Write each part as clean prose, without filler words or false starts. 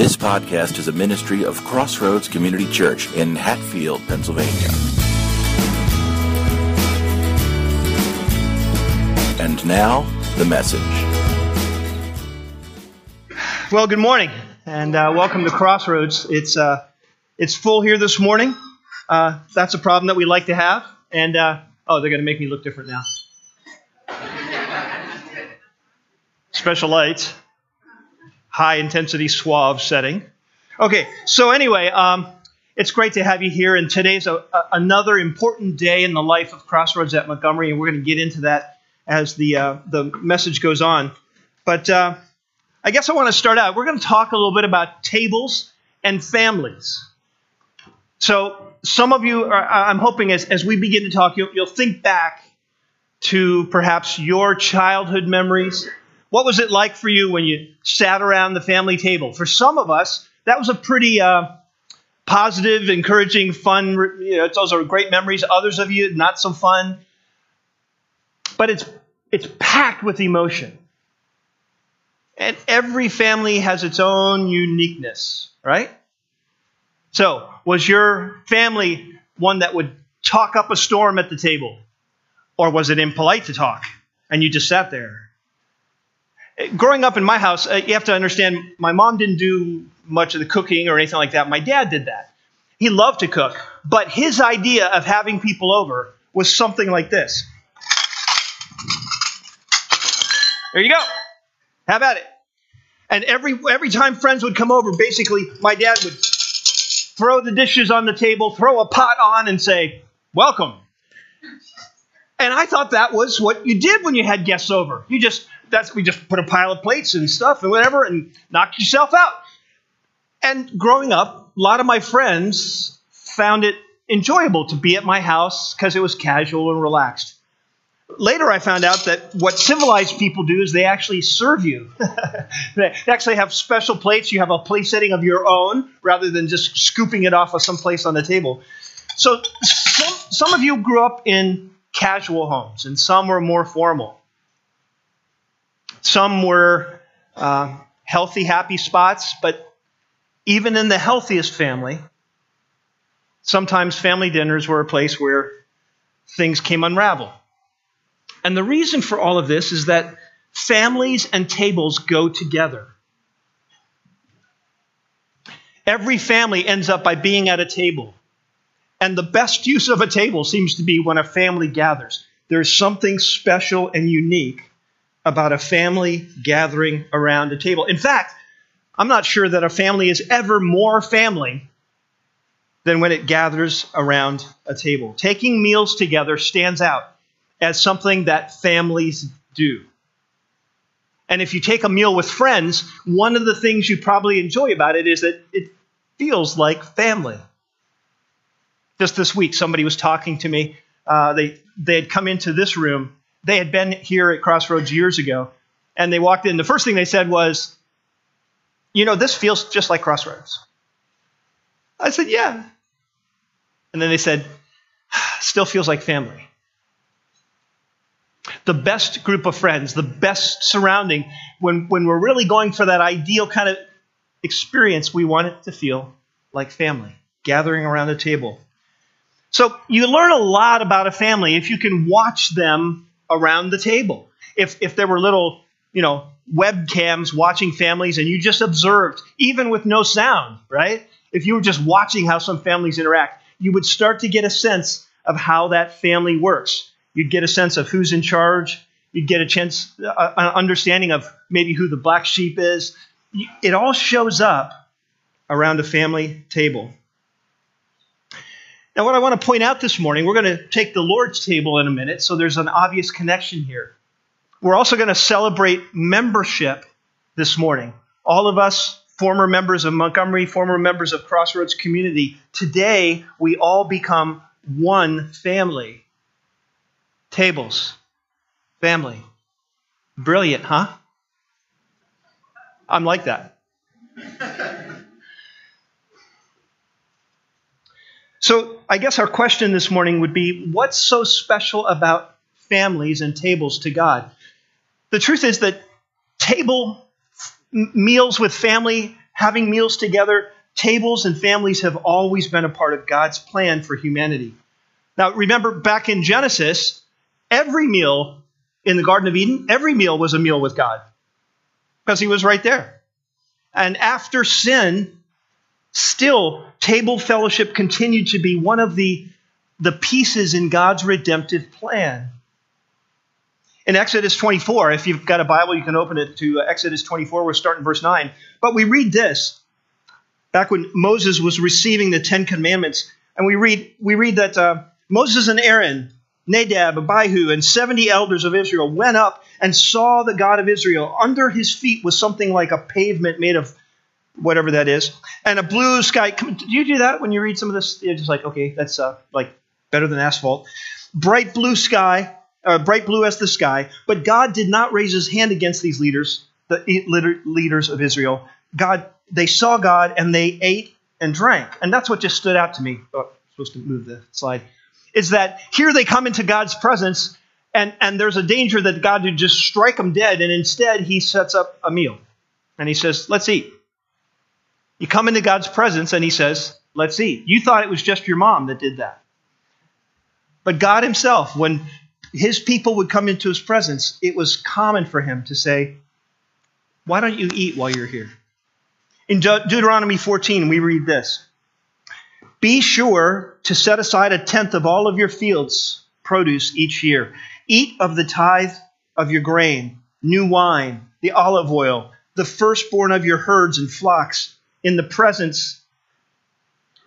This podcast is a ministry of Crossroads Community Church in Hatfield, Pennsylvania. And now, the message. Well, good morning, and welcome to Crossroads. It's full here this morning. That's a problem that we like to have. And, they're going to make me look different now. Special lights. High-intensity suave setting. Okay, so anyway, it's great to have you here, and today's another important day in the life of Crossroads at Montgomery, and we're going to get into that as the message goes on. But I guess I want to start out. We're going to talk a little bit about tables and families. So some of you, I'm hoping as we begin to talk, you'll think back to perhaps your childhood memories. What was it like for you when you sat around the family table? For some of us, that was a pretty positive, encouraging, fun, those are great memories. Others of you, not so fun. But it's packed with emotion. And every family has its own uniqueness, right? So, was your family one that would talk up a storm at the table? Or was it impolite to talk and you just sat there? Growing up in my house, you have to understand, my mom didn't do much of the cooking or anything like that. My dad did that. He loved to cook, but his idea of having people over was something like this. There you go. Have at it. And every time friends would come over, basically, my dad would throw the dishes on the table, throw a pot on, and say, "Welcome." And I thought that was what you did when you had guests over. We just put a pile of plates and stuff and whatever and knock yourself out. And growing up, a lot of my friends found it enjoyable to be at my house because it was casual and relaxed. Later, I found out that what civilized people do is they actually serve you. They actually have special plates. You have a plate setting of your own rather than just scooping it off of some place on the table. So some of you grew up in casual homes, and some were more formal. Some were healthy, happy spots, but even in the healthiest family, sometimes family dinners were a place where things came unravel. And the reason for all of this is that families and tables go together. Every family ends up by being at a table. And the best use of a table seems to be when a family gathers. There's something special and unique about a family gathering around a table. In fact, I'm not sure that a family is ever more family than when it gathers around a table. Taking meals together stands out as something that families do. And if you take a meal with friends, one of the things you probably enjoy about it is that it feels like family. Just this week, somebody was talking to me. They had come into this room. They had been here at Crossroads years ago, and they walked in. The first thing they said was, "This feels just like Crossroads." I said, "Yeah." And then they said, "Still feels like family." The best group of friends, the best surrounding, when we're really going for that ideal kind of experience, we want it to feel like family, gathering around a table. So you learn a lot about a family if you can watch them around the table. If there were little, webcams watching families and you just observed, even with no sound, right? If you were just watching how some families interact, you would start to get a sense of how that family works. You'd get a sense of who's in charge. You'd get an understanding of maybe who the black sheep is. It all shows up around a family table. Now, what I want to point out this morning, we're going to take the Lord's table in a minute, so there's an obvious connection here. We're also going to celebrate membership this morning. All of us, former members of Montgomery, former members of Crossroads Community, today we all become one family. Tables. Family. Brilliant, huh? I'm like that. So I guess our question this morning would be, what's so special about families and tables to God? The truth is that table meals with family having meals together, tables and families have always been a part of God's plan for humanity. Now, remember back in Genesis, every meal in the Garden of Eden, every meal was a meal with God because he was right there. And after sin, still table fellowship continued to be one of the pieces in God's redemptive plan. In Exodus 24, if you've got a Bible, you can open it to Exodus 24. We're starting verse 9. But we read this back when Moses was receiving the Ten Commandments. And we read that Moses and Aaron, Nadab, Abihu, and 70 elders of Israel went up and saw the God of Israel. Under his feet was something like a pavement made of whatever that is, and a blue sky. Do you do that when you read some of this? You're just like, okay, that's like better than asphalt. Bright blue sky, bright blue as the sky. But God did not raise his hand against these leaders, the leaders of Israel. They saw God, and they ate and drank. And that's what just stood out to me. Oh, I'm supposed to move the slide. Is that here they come into God's presence, and there's a danger that God would just strike them dead, and instead he sets up a meal. And he says, let's eat. You come into God's presence and he says, let's eat. You thought it was just your mom that did that. But God himself, when his people would come into his presence, it was common for him to say, why don't you eat while you're here? In Deuteronomy 14, we read this. Be sure to set aside 1/10 of all of your fields' produce each year. Eat of the tithe of your grain, new wine, the olive oil, the firstborn of your herds and flocks, in the presence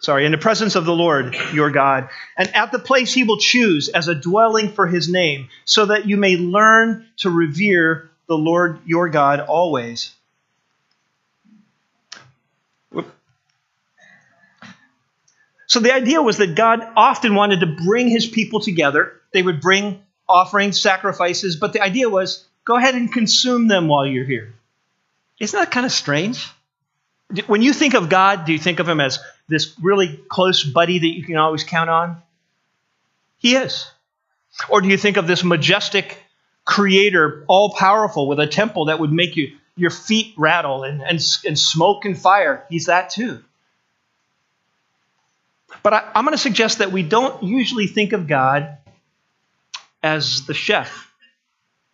of the Lord your God, and at the place he will choose as a dwelling for his name, so that you may learn to revere the Lord your God always. So the idea was that God often wanted to bring his people together. They would bring offerings, sacrifices, but the idea was, go ahead and consume them while you're here. Isn't that kind of strange? When you think of God, do you think of him as this really close buddy that you can always count on? He is. Or do you think of this majestic creator, all-powerful, with a temple that would make your feet rattle and smoke and fire? He's that too. But I'm going to suggest that we don't usually think of God as the chef,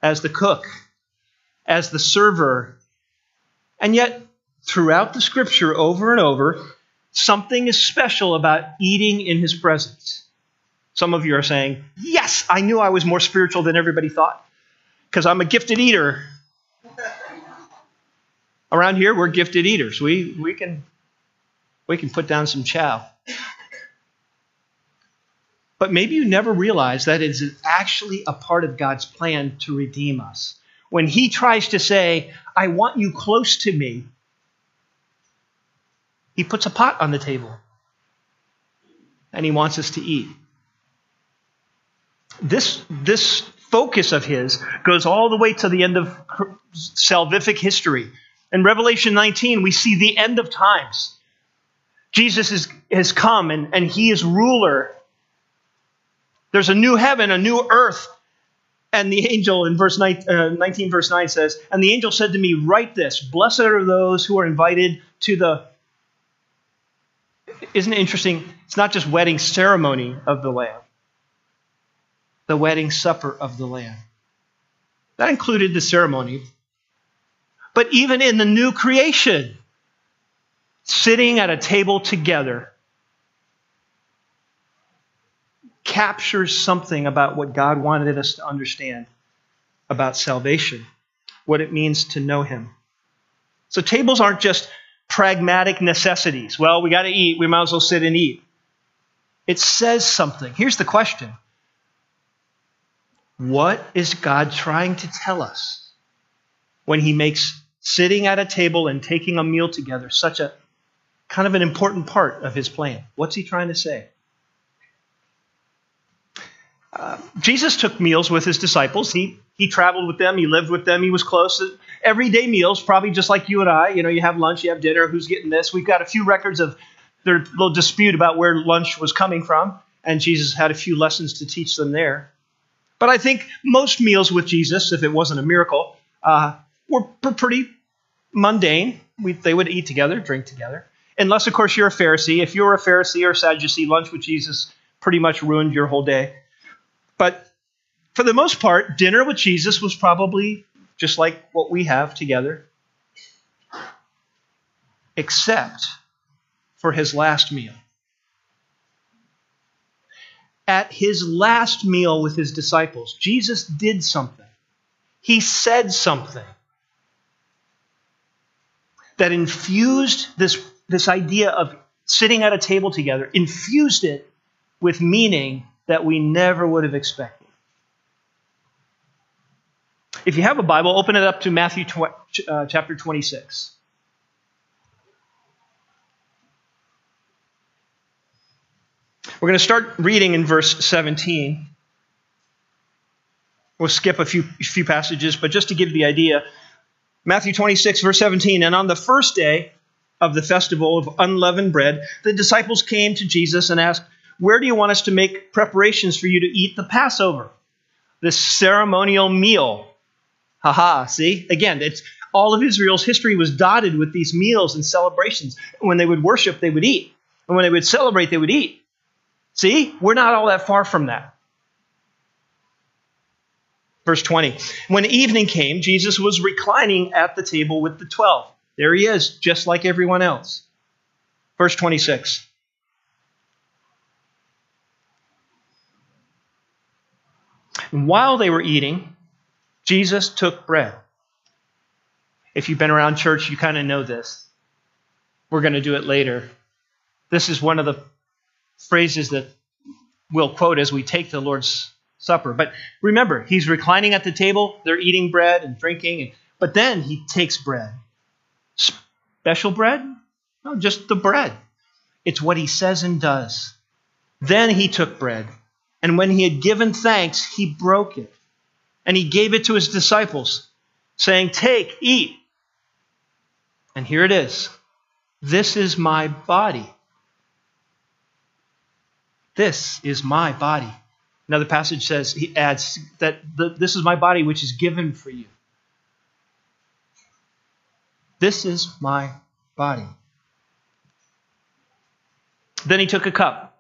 as the cook, as the server, and yet throughout the scripture, over and over, something is special about eating in his presence. Some of you are saying, yes, I knew I was more spiritual than everybody thought because I'm a gifted eater. Around here, we're gifted eaters. We can put down some chow. But maybe you never realize that it is actually a part of God's plan to redeem us. When he tries to say, I want you close to me, he puts a pot on the table, and he wants us to eat. This focus of his goes all the way to the end of salvific history. In Revelation 19, we see the end of times. Jesus has come, and he is ruler. There's a new heaven, a new earth. And the angel in verse 19, verse 9 says, and the angel said to me, write this, blessed are those who are invited to the... Isn't it interesting? It's not just wedding ceremony of the Lamb, the wedding supper of the Lamb. That included the ceremony. But even in the new creation, sitting at a table together captures something about what God wanted us to understand about salvation, what it means to know him. So tables aren't just pragmatic necessities. Well, we got to eat. We might as well sit and eat. It says something. Here's the question. What is God trying to tell us when he makes sitting at a table and taking a meal together such a kind of an important part of his plan? What's he trying to say? Jesus took meals with his disciples. He traveled with them. He lived with them. He was close. Everyday meals, probably just like you and I. You know, you have lunch, you have dinner. Who's getting this? We've got a few records of their little dispute about where lunch was coming from. And Jesus had a few lessons to teach them there. But I think most meals with Jesus, if it wasn't a miracle, were pretty mundane. They would eat together, drink together. Unless, of course, you're a Pharisee. If you're a Pharisee or a Sadducee, lunch with Jesus pretty much ruined your whole day. But for the most part, dinner with Jesus was probably just like what we have together, except for his last meal. At his last meal with his disciples, Jesus did something. He said something that infused this idea of sitting at a table together, infused it with meaning that we never would have expected. If you have a Bible, open it up to Matthew chapter 26. We're going to start reading in verse 17. We'll skip a few passages, but just to give the idea, Matthew 26, verse 17, "And on the first day of the festival of unleavened bread, the disciples came to Jesus and asked, 'Where do you want us to make preparations for you to eat the Passover?'" This ceremonial meal. Haha, see? Again, it's all of Israel's history was dotted with these meals and celebrations. When they would worship, they would eat. And when they would celebrate, they would eat. See? We're not all that far from that. Verse 20. "When evening came, Jesus was reclining at the table with the 12. There he is, just like everyone else. Verse 26. "While they were eating, Jesus took bread." If you've been around church, you kind of know this. We're going to do it later. This is one of the phrases that we'll quote as we take the Lord's Supper. But remember, he's reclining at the table. They're eating bread and drinking. But then he takes bread. Special bread? No, just the bread. It's what he says and does. "Then he took bread. And when he had given thanks, he broke it. And he gave it to his disciples, saying, 'Take, eat. And here it is. This is my body.'" This is my body. Another passage says, he adds that this is my body which is given for you. This is my body. "Then he took a cup.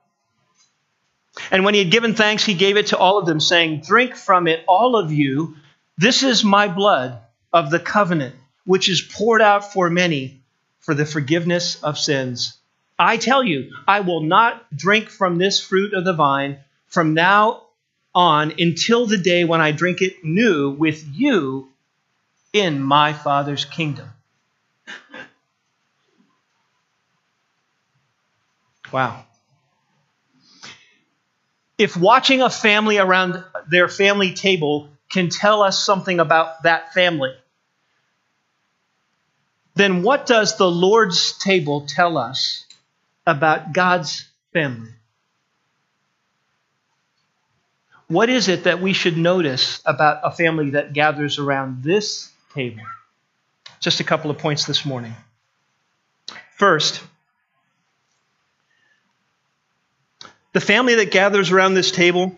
And when he had given thanks, he gave it to all of them, saying, 'Drink from it, all of you. This is my blood of the covenant, which is poured out for many for the forgiveness of sins. I tell you, I will not drink from this fruit of the vine from now on until the day when I drink it new with you in my Father's kingdom.'" Wow. If watching a family around their family table can tell us something about that family, then what does the Lord's table tell us about God's family? What is it that we should notice about a family that gathers around this table? Just a couple of points this morning. First, the family that gathers around this table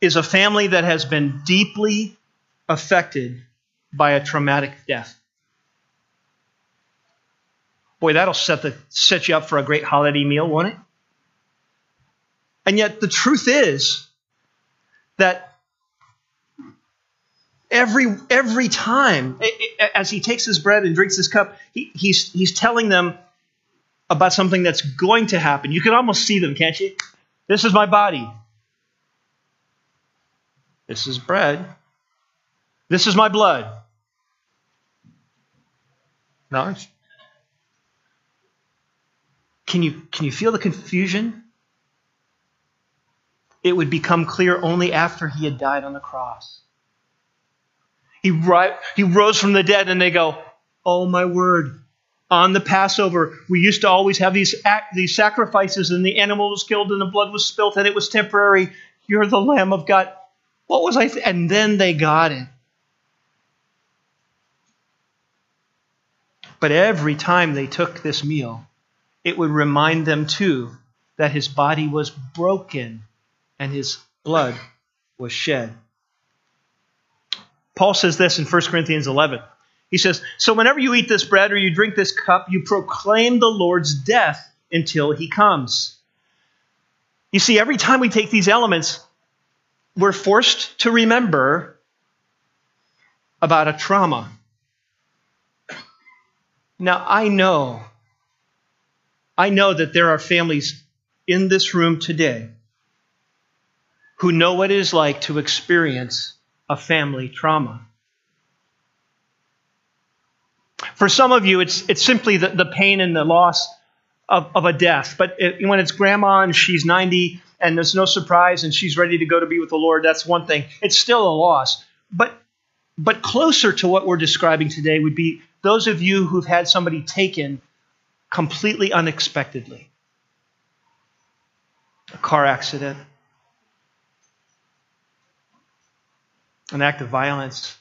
is a family that has been deeply affected by a traumatic death. Boy, that'll set you up for a great holiday meal, won't it? And yet the truth is that every time, as he takes his bread and drinks his cup, he's telling them about something that's going to happen. You can almost see them, can't you? This is my body. This is bread. This is my blood. No? Can you feel the confusion? It would become clear only after he had died on the cross. He rose from the dead, and they go, "Oh, my word. On the Passover, we used to always have these sacrifices, and the animal was killed and the blood was spilt, and it was temporary. You're the Lamb of God. What was I?" And then they got it. But every time they took this meal, it would remind them too that his body was broken and his blood was shed. Paul says this in 1 Corinthians 11. He says, so whenever you eat this bread or you drink this cup, you proclaim the Lord's death until he comes. You see, every time we take these elements, we're forced to remember about a trauma. Now, I know that there are families in this room today who know what it is like to experience a family trauma. For some of you, it's simply the pain and the loss of a death. But when it's grandma and she's 90 and there's no surprise and she's ready to go to be with the Lord, that's one thing. It's still a loss. But closer to what we're describing today would be those of you who've had somebody taken completely unexpectedly. A car accident. An act of violence.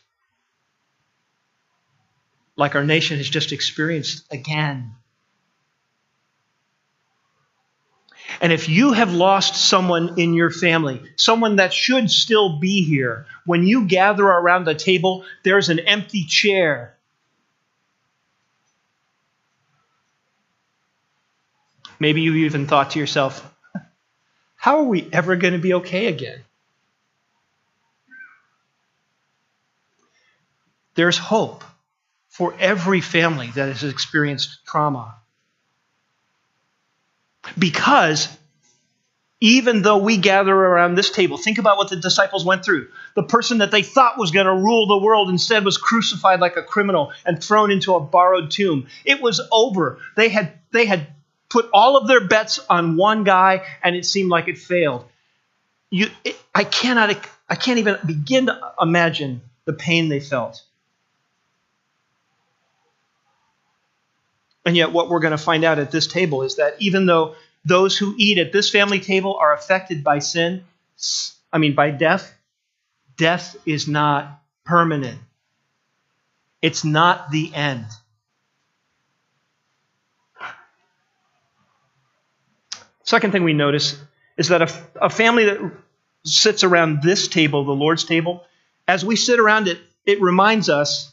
Like our nation has just experienced again. And if you have lost someone in your family, someone that should still be here, when you gather around the table, there's an empty chair. Maybe you even thought to yourself, how are we ever going to be okay again? There's hope for every family that has experienced trauma. Because even though we gather around this table, think about what the disciples went through. The person that they thought was going to rule the world instead was crucified like a criminal and thrown into a borrowed tomb. It was over. They had put all of their bets on one guy, and it seemed like it failed. I can't even begin to imagine the pain they felt. And yet what we're going to find out at this table is that even though those who eat at this family table are affected by death, death is not permanent. It's not the end. Second thing we notice is that a family that sits around this table, the Lord's table, as we sit around it, it reminds us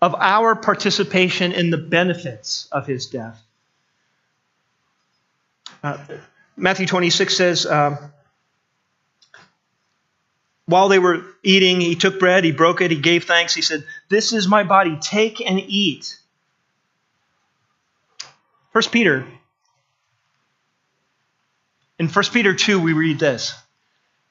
of our participation in the benefits of his death. Matthew 26 says, while they were eating, he took bread, he broke it, he gave thanks. He said, this is my body, take and eat. In 1 Peter 2, we read this.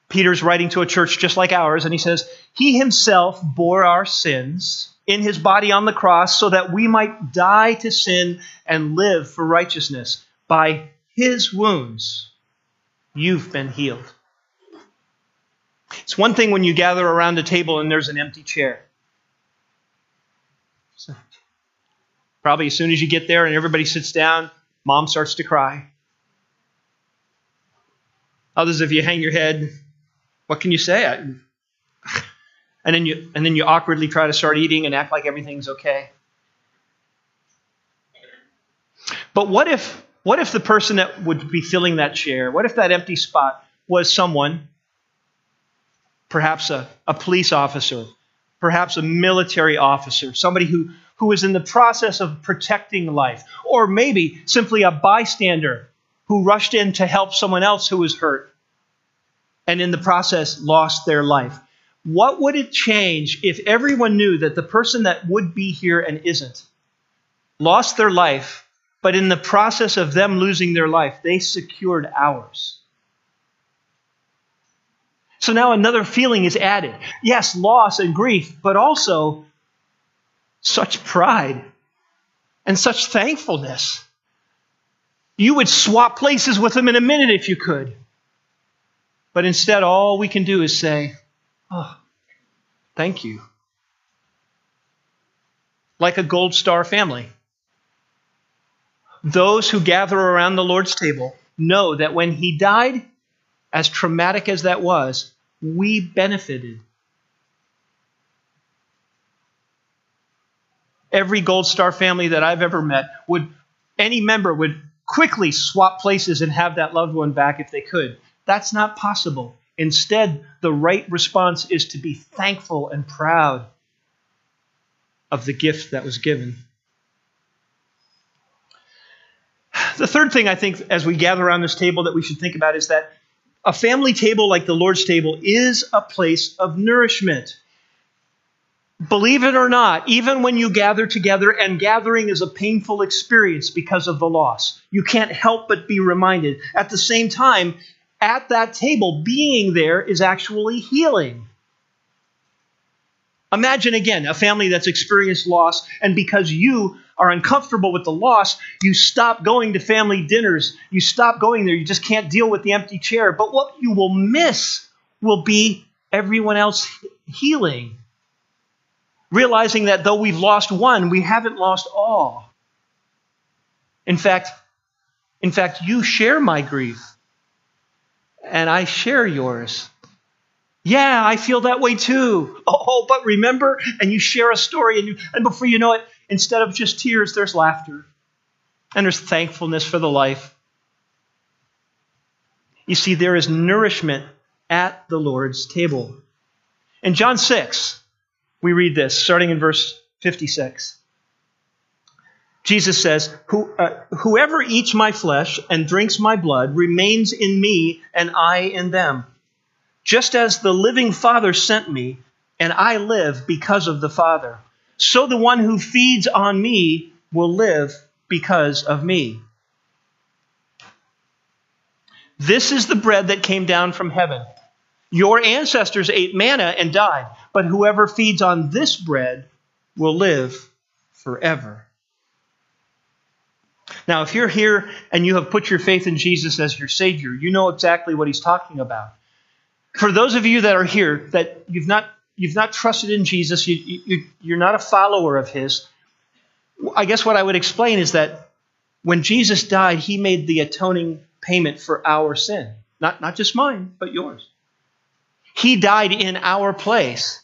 Peter's writing to a church just like ours, and he says, he himself bore our sins in his body on the cross so that we might die to sin and live for righteousness. By his wounds, you've been healed. It's one thing when you gather around a table and there's an empty chair. So probably as soon as you get there and everybody sits down, mom starts to cry. Others of you hang your head. What can you say? And then you awkwardly try to start eating and act like everything's okay. But what if the person that would be filling that chair, what if that empty spot was someone, perhaps a police officer, perhaps a military officer, somebody who is in the process of protecting life, or maybe simply a bystander who rushed in to help someone else who was hurt and in the process lost their life. What would it change if everyone knew that the person that would be here and isn't lost their life, but in the process of them losing their life, they secured ours? So now another feeling is added. Yes, loss and grief, but also such pride and such thankfulness. You would swap places with them in a minute if you could. But instead, all we can do is say, oh, thank you. Like a gold star family. Those who gather around the Lord's table know that when he died, as traumatic as that was, we benefited. Every gold star family that I've ever met, any member would quickly swap places and have that loved one back if they could. That's not possible. Instead, the right response is to be thankful and proud of the gift that was given. The third thing I think as we gather around this table that we should think about is that a family table like the Lord's table is a place of nourishment. Believe it or not, even when you gather together, and gathering is a painful experience because of the loss, you can't help but be reminded. At the same time, at that table, being there is actually healing. Imagine again, a family that's experienced loss, and because you are uncomfortable with the loss, you stop going to family dinners. You stop going there. You just can't deal with the empty chair. But what you will miss will be everyone else healing. Realizing that though we've lost one, we haven't lost all. In fact, you share my grief, and I share yours. Yeah, I feel that way too. Oh, but remember, and you share a story, and before you know it, instead of just tears, there's laughter, and there's thankfulness for the life. You see, there is nourishment at the Lord's table. In John 6, we read this, starting in verse 56. Jesus says, Whoever eats my flesh and drinks my blood remains in me, and I in them. Just as the living Father sent me, and I live because of the Father, so the one who feeds on me will live because of me. This is the bread that came down from heaven. Your ancestors ate manna and died, but whoever feeds on this bread will live forever. Now, if you're here and you have put your faith in Jesus as your Savior, you know exactly what he's talking about. For those of you that are here, that you've not trusted in Jesus, you're not a follower of his, I guess what I would explain is that when Jesus died, he made the atoning payment for our sin. Not just mine, but yours. He died in our place.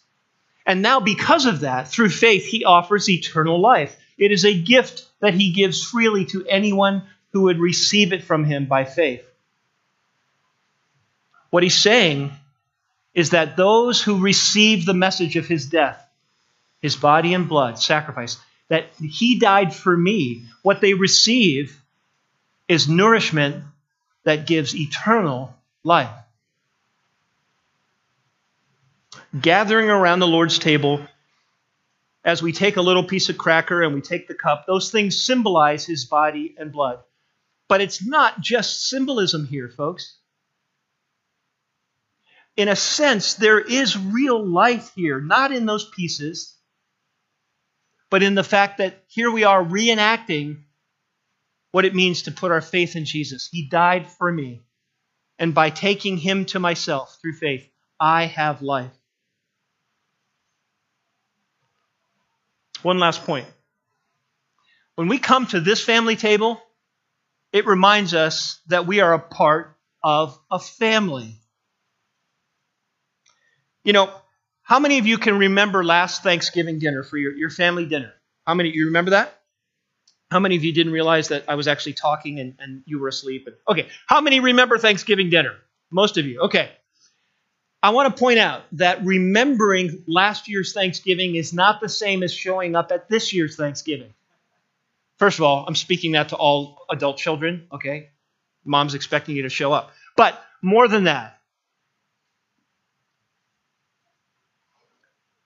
And now because of that, through faith, he offers eternal life. It is a gift that he gives freely to anyone who would receive it from him by faith. What he's saying is that those who receive the message of his death, his body and blood sacrifice, that he died for me, what they receive is nourishment that gives eternal life. Gathering around the Lord's table, as we take a little piece of cracker and we take the cup, those things symbolize his body and blood. But it's not just symbolism here, folks. In a sense, there is real life here, not in those pieces, but in the fact that here we are reenacting what it means to put our faith in Jesus. He died for me, and by taking him to myself through faith, I have life. One last point. When we come to this family table, it reminds us that we are a part of a family. You know, how many of you can remember last Thanksgiving dinner for your family dinner? How many of you remember that? How many of you didn't realize that I was actually talking and you were asleep? Okay, how many remember Thanksgiving dinner? Most of you, okay. I want to point out that remembering last year's Thanksgiving is not the same as showing up at this year's Thanksgiving. First of all, I'm speaking that to all adult children, okay? Mom's expecting you to show up. But more than that,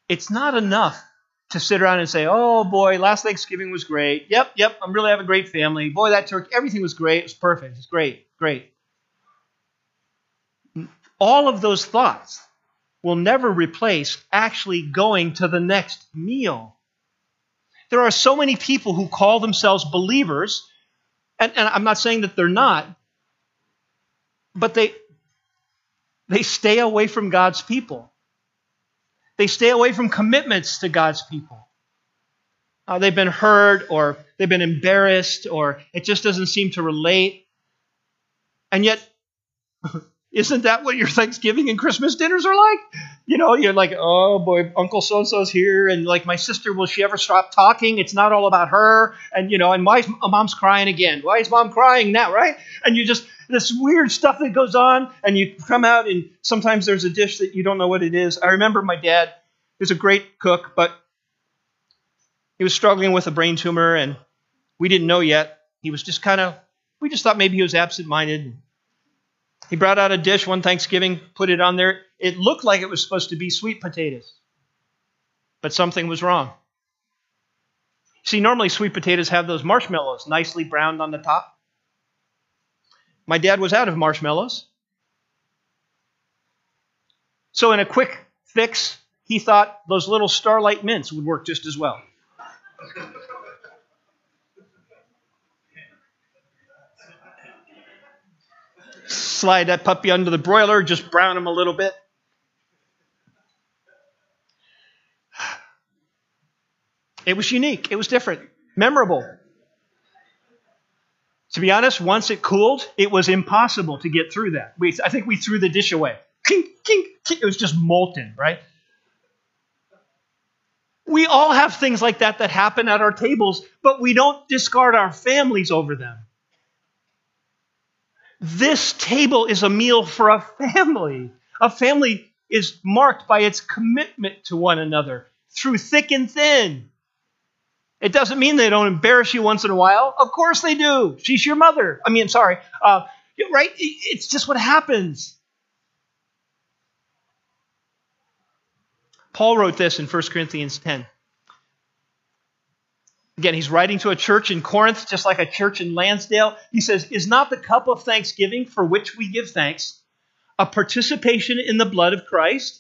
it's not enough to sit around and say, oh boy, last Thanksgiving was great. Yep, I'm really having a great family. Boy, that turkey, everything was great. It was perfect. It's great. All of those thoughts will never replace actually going to the next meal. There are so many people who call themselves believers, and I'm not saying that they're not, but they stay away from God's people. They stay away from commitments to God's people. They've been hurt, or they've been embarrassed, or it just doesn't seem to relate. And yet... Isn't that what your Thanksgiving and Christmas dinners are like? You know, you're like, oh boy, Uncle so-and-so's here. And like, my sister, will she ever stop talking? It's not all about her. And, you know, and why is mom's crying again? Why is mom crying now, right? And you just, this weird stuff that goes on, and you come out and sometimes there's a dish that you don't know what it is. I remember my dad, he was a great cook, but He was struggling with a brain tumor, and we didn't know yet. He was just kind of, we just thought maybe he was absent-minded. He brought out a dish one Thanksgiving, put it on there. It looked like it was supposed to be sweet potatoes, but something was wrong. See, normally sweet potatoes have those marshmallows nicely browned on the top. My dad was out of marshmallows. So in a quick fix, he thought those little Starlight Mints would work just as well. Slide that puppy under the broiler, just brown him a little bit. It was unique. It was different. Memorable. To be honest, once it cooled, it was impossible to get through that. I think we threw the dish away. Kink, kink, kink. It was just molten, right? We all have things like that that happen at our tables, but we don't discard our families over them. This table is a meal for a family. A family is marked by its commitment to one another through thick and thin. It doesn't mean they don't embarrass you once in a while. Of course they do. She's your mother. Right? It's just what happens. Paul wrote this in 1 Corinthians 10. Again, he's writing to a church in Corinth, just like a church in Lansdale. He says, "Is not the cup of thanksgiving for which we give thanks a participation in the blood of Christ?"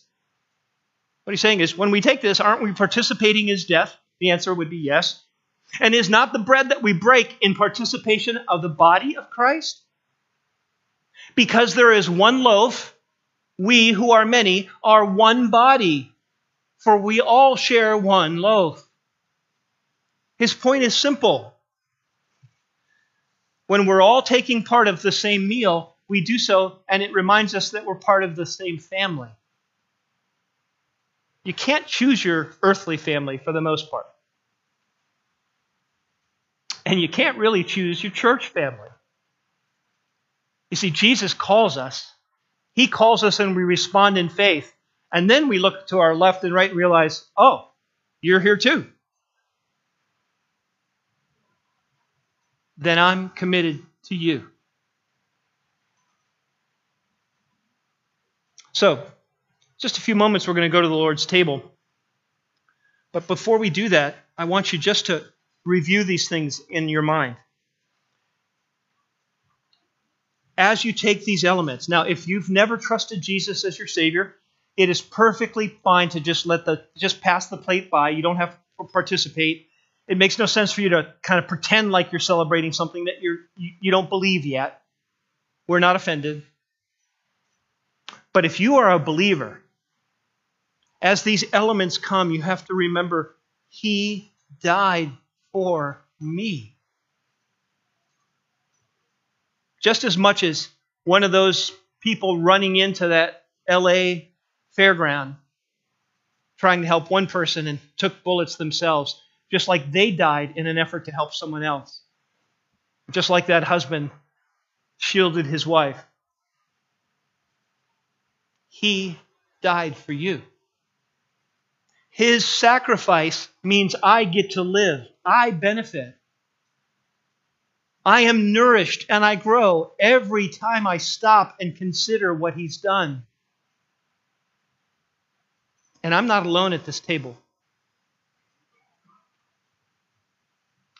What he's saying is, when we take this, aren't we participating in his death? The answer would be yes. "And is not the bread that we break in participation of the body of Christ? Because there is one loaf, we who are many are one body, for we all share one loaf." His point is simple. When we're all taking part of the same meal, we do so, and it reminds us that we're part of the same family. You can't choose your earthly family for the most part. And you can't really choose your church family. You see, Jesus calls us. He calls us and we respond in faith. And then we look to our left and right and realize, oh, you're here too. Then I'm committed to you. So, just a few moments, we're going to go to the Lord's table. But before we do that, I want you just to review these things in your mind. As you take these elements, now, if you've never trusted Jesus as your Savior, it is perfectly fine to just pass the plate by. You don't have to participate. It makes no sense for you to kind of pretend like you're celebrating something that you don't believe yet. We're not offended. But if you are a believer, as these elements come, you have to remember, He died for me. Just as much as one of those people running into that LA fairground, trying to help one person and took bullets themselves, just like they died in an effort to help someone else. Just like that husband shielded his wife. He died for you. His sacrifice means I get to live. I benefit. I am nourished and I grow every time I stop and consider what He's done. And I'm not alone at this table.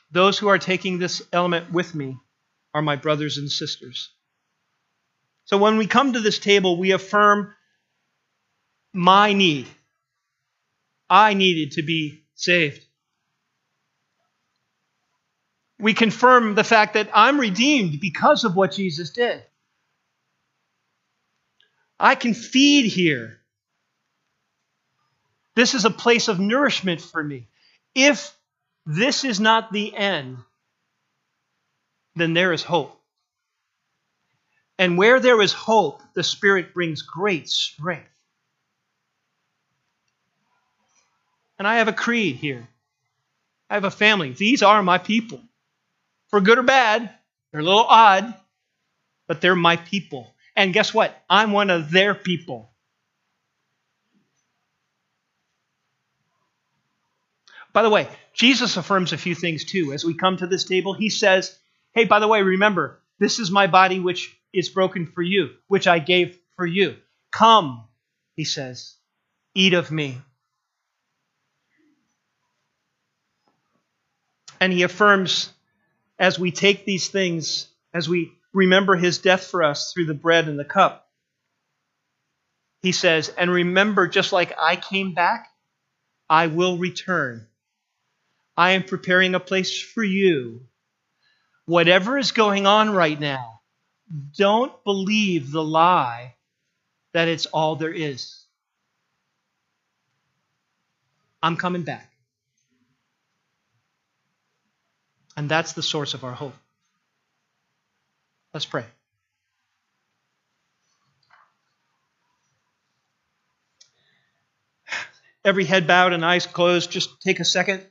Those who are taking this element with me are my brothers and sisters. So when we come to this table, we affirm my need. I needed to be saved. We confirm the fact that I'm redeemed because of what Jesus did. I can feed here. This is a place of nourishment for me. If this is not the end, then there is hope. And where there is hope, the Spirit brings great strength. And I have a creed here. I have a family. These are my people. For good or bad, they're a little odd, but they're my people. And guess what? I'm one of their people. By the way, Jesus affirms a few things too. As we come to this table, he says, hey, by the way, remember, this is my body which is broken for you, which I gave for you. Come, he says, eat of me. And he affirms as we take these things, as we remember his death for us through the bread and the cup, he says, and remember, just like I came back, I will return. I am preparing a place for you. Whatever is going on right now, don't believe the lie that it's all there is. I'm coming back. And that's the source of our hope. Let's pray. Every head bowed and eyes closed, just take a second.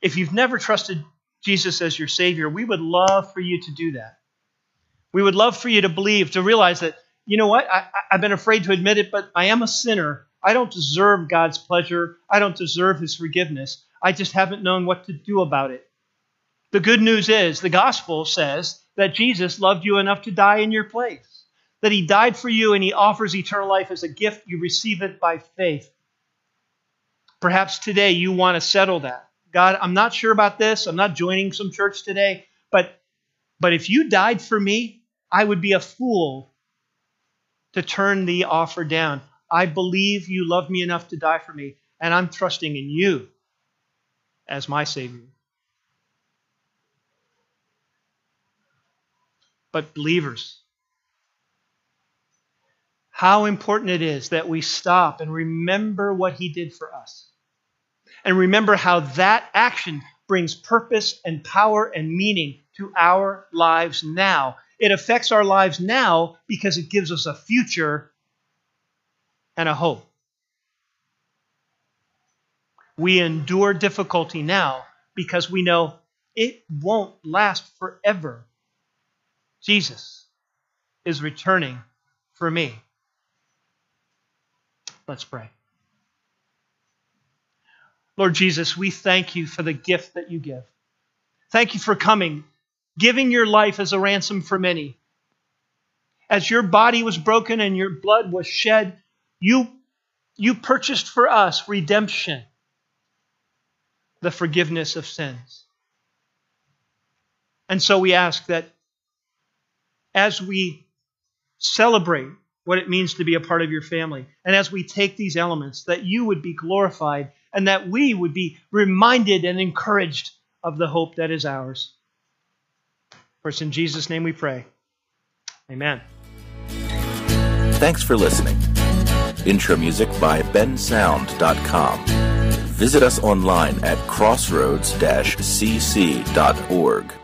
If you've never trusted Jesus as your Savior, we would love for you to do that. We would love for you to believe, to realize that, you know what, I've been afraid to admit it, but I am a sinner. I don't deserve God's pleasure. I don't deserve his forgiveness. I just haven't known what to do about it. The good news is the gospel says that Jesus loved you enough to die in your place, that he died for you and he offers eternal life as a gift. You receive it by faith. Perhaps today you want to settle that. God, I'm not sure about this. I'm not joining some church today, but if you died for me, I would be a fool to turn the offer down. I believe you loved me enough to die for me, and I'm trusting in you as my Savior. But believers, how important it is that we stop and remember what he did for us. And remember how that action brings purpose and power and meaning to our lives now. It affects our lives now because it gives us a future and a hope. We endure difficulty now because we know it won't last forever. Jesus is returning for me. Let's pray. Lord Jesus, we thank you for the gift that you give. Thank you for coming, giving your life as a ransom for many. As your body was broken and your blood was shed, you purchased for us redemption, the forgiveness of sins. And so we ask that as we celebrate what it means to be a part of your family, and as we take these elements, that you would be glorified and that we would be reminded and encouraged of the hope that is ours. For it's in Jesus' name we pray. Amen. Thanks for listening. Intro music by bensound.com. Visit us online at crossroads-cc.org.